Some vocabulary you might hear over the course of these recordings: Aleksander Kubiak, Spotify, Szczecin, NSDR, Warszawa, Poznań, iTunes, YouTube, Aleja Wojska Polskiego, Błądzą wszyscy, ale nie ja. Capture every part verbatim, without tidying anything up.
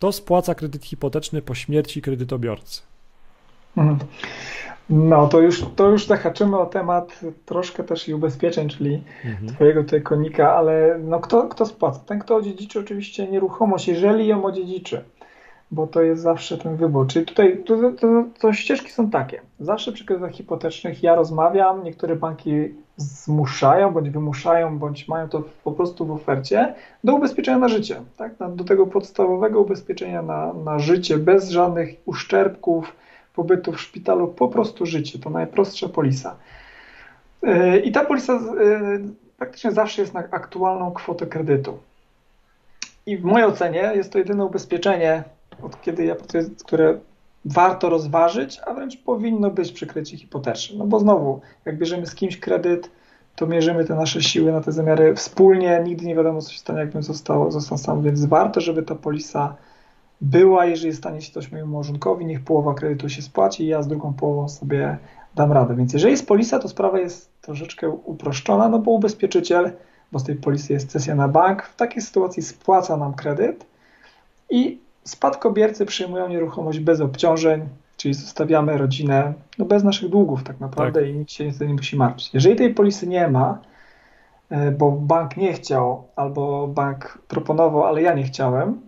Kto spłaca kredyt hipoteczny po śmierci kredytobiorcy? No, to już, to już zahaczymy o temat troszkę też i ubezpieczeń, czyli mhm. twojego tutaj konika, ale no kto, kto spłaca? Ten, kto odziedziczy oczywiście nieruchomość, jeżeli ją odziedziczy, bo to jest zawsze ten wybór. Czyli tutaj to, to, to ścieżki są takie. Zawsze przy kredytach hipotecznych ja rozmawiam, niektóre banki zmuszają, bądź wymuszają, bądź mają to po prostu w ofercie do ubezpieczenia na życie, tak? Do tego podstawowego ubezpieczenia na, na życie, bez żadnych uszczerbków, pobytu w szpitalu, po prostu życie. To najprostsza polisa. I ta polisa praktycznie zawsze jest na aktualną kwotę kredytu. I w mojej ocenie jest to jedyne ubezpieczenie, od kiedy ja pracuję, które warto rozważyć, a wręcz powinno być przy kredycie hipotecznym. No bo znowu, jak bierzemy z kimś kredyt, to mierzymy te nasze siły na te zamiary wspólnie. Nigdy nie wiadomo, co się stanie, jakbym został, został sam, więc warto, żeby ta polisa była. Jeżeli stanie się coś mojemu małżonkowi, niech połowa kredytu się spłaci i ja z drugą połową sobie dam radę. Więc jeżeli jest polisa, to sprawa jest troszeczkę uproszczona, no bo ubezpieczyciel, bo z tej polisy jest cesja na bank, w takiej sytuacji spłaca nam kredyt i spadkobiercy przyjmują nieruchomość bez obciążeń, czyli zostawiamy rodzinę no bez naszych długów tak naprawdę, tak. I nikt się niestety nie musi martwić. Jeżeli tej polisy nie ma, bo bank nie chciał albo bank proponował, ale ja nie chciałem,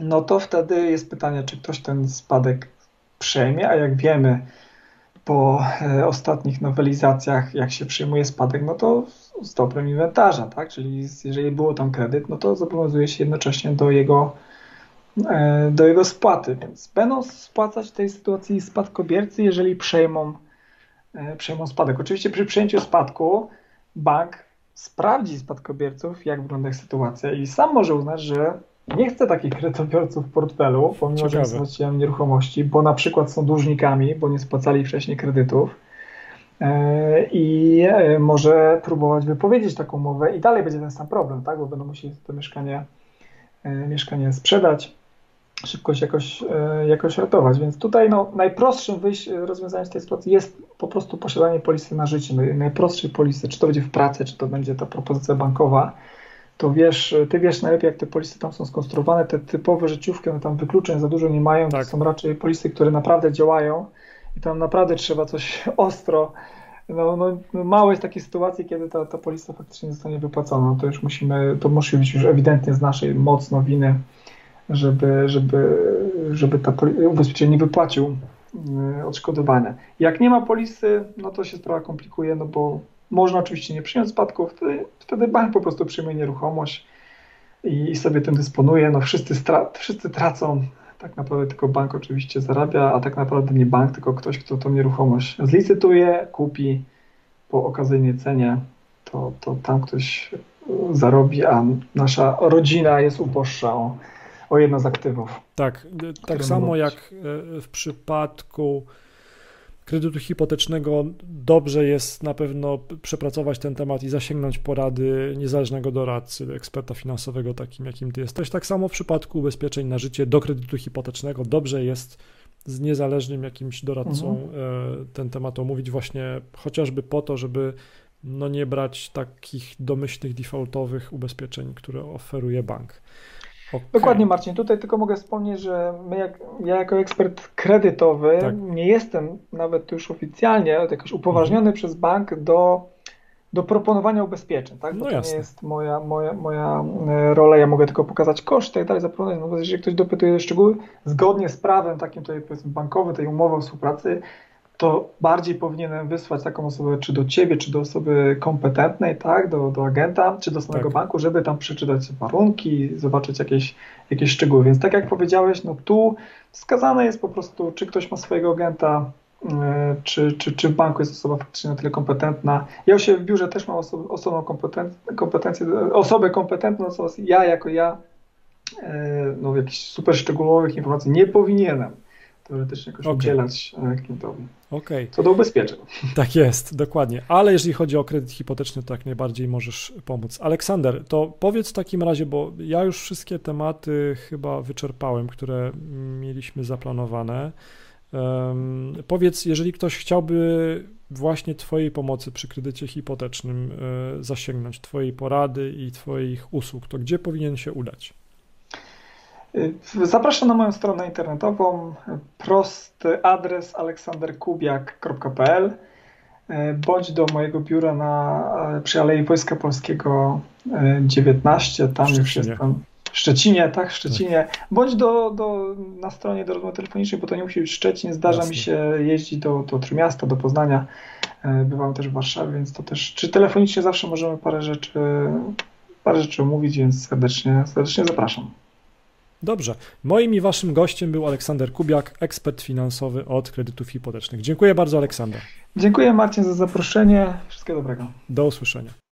no to wtedy jest pytanie, czy ktoś ten spadek przejmie, a jak wiemy po ostatnich nowelizacjach, jak się przyjmuje spadek, no to z dobrem inwentarza, tak? Czyli jeżeli było tam kredyt, no to zobowiązuje się jednocześnie do jego, do jego spłaty, więc będą spłacać w tej sytuacji spadkobiercy, jeżeli przejmą, przejmą spadek. Oczywiście przy przejęciu spadku bank sprawdzi spadkobierców, jak wygląda ich sytuacja i sam może uznać, że nie chcę takich kredytobiorców w portfelu, pomimo, że straciłem nieruchomości, bo na przykład są dłużnikami, bo nie spłacali wcześniej kredytów i może próbować wypowiedzieć taką umowę i dalej będzie ten sam problem, tak? Bo będą musieli to mieszkanie, mieszkanie sprzedać, szybko się jakoś, jakoś ratować. Więc tutaj no, najprostszym rozwiązaniem z tej sytuacji jest po prostu posiadanie polisy na życie, najprostszej polisy, czy to będzie w pracy, czy to będzie ta propozycja bankowa. To wiesz, ty wiesz najlepiej, jak te polisy tam są skonstruowane, te typowe życiówki, one tam wykluczeń za dużo nie mają, tak. To są raczej polisy, które naprawdę działają i tam naprawdę trzeba coś ostro, no, no mało jest takiej sytuacji, kiedy ta, ta polisa faktycznie zostanie wypłacona, no to już musimy, to musi być już ewidentnie z naszej mocno winy, żeby, żeby, żeby ta ubezpieczenie nie wypłacił odszkodowania. Jak nie ma polisy, no to się sprawa komplikuje, no bo można oczywiście nie przyjąć spadków, wtedy, wtedy bank po prostu przyjmie nieruchomość i, i sobie tym dysponuje. No wszyscy, stra, wszyscy tracą, tak naprawdę tylko bank oczywiście zarabia, a tak naprawdę nie bank, tylko ktoś, kto tą nieruchomość zlicytuje, kupi po okazyjnej cenie, to, to tam ktoś zarobi, a nasza rodzina jest uboższa o, o jedno z aktywów. Tak, tak samo mówić. Jak w przypadku kredytu hipotecznego dobrze jest na pewno przepracować ten temat i zasięgnąć porady niezależnego doradcy, eksperta finansowego takim, jakim ty jesteś. Tak samo w przypadku ubezpieczeń na życie do kredytu hipotecznego dobrze jest z niezależnym jakimś doradcą mhm. ten temat omówić właśnie chociażby po to, żeby no nie brać takich domyślnych, defaultowych ubezpieczeń, które oferuje bank. Okay. Dokładnie, Marcin. Tutaj tylko mogę wspomnieć, że my jak, ja jako ekspert kredytowy tak. nie jestem nawet już oficjalnie jakoś upoważniony mm. przez bank do, do proponowania ubezpieczeń. Tak? Bo no to jasne. Nie jest moja, moja, moja rola. Ja mogę tylko pokazać koszty i tak dalej, zaproponować. No bo jeżeli ktoś dopytuje o szczegóły, zgodnie z prawem takim tutaj powiedzmy bankowym, tej umowy o współpracy, to bardziej powinienem wysłać taką osobę czy do ciebie, czy do osoby kompetentnej, tak, do, do agenta, czy do samego tak. banku, żeby tam przeczytać warunki, zobaczyć jakieś, jakieś szczegóły. Więc tak jak powiedziałeś, no tu wskazane jest po prostu, czy ktoś ma swojego agenta, yy, czy, czy, czy w banku jest osoba faktycznie na tyle kompetentna. Ja się w biurze też mam osobę, osobę kompetencję, kompetencję, osobę kompetentną, osobę, ja jako ja yy, no jakichś super szczegółowych informacji nie powinienem teoretycznie jakoś okay. udzielać klientowi. Okay. Co do ubezpieczeń. Tak jest, dokładnie. Ale jeżeli chodzi o kredyt hipoteczny, to jak najbardziej możesz pomóc. Aleksander, to powiedz w takim razie, bo ja już wszystkie tematy chyba wyczerpałem, które mieliśmy zaplanowane. Um, powiedz, jeżeli ktoś chciałby właśnie twojej pomocy przy kredycie hipotecznym y, zasięgnąć, twojej porady i twoich usług, to gdzie powinien się udać? Zapraszam na moją stronę internetową, prosty adres aleksander kubiak kropka p l bądź do mojego biura na, przy Alei Wojska Polskiego dziewiętnaście, tam już jestem. W Szczecinie, tak, w Szczecinie. Bądź do, do, na stronie do rozmowy telefonicznej, bo to nie musi być Szczecin. Zdarza Jasne. mi się jeździć do, do Trójmiasta, do Poznania. Bywam też w Warszawie, więc to też, czy telefonicznie zawsze możemy parę rzeczy, parę rzeczy omówić, więc serdecznie, serdecznie zapraszam. Dobrze. Moim i waszym gościem był Aleksander Kubiak, ekspert finansowy od kredytów hipotecznych. Dziękuję bardzo, Aleksander. Dziękuję, Marcin, za zaproszenie. Wszystkiego dobrego. Do usłyszenia.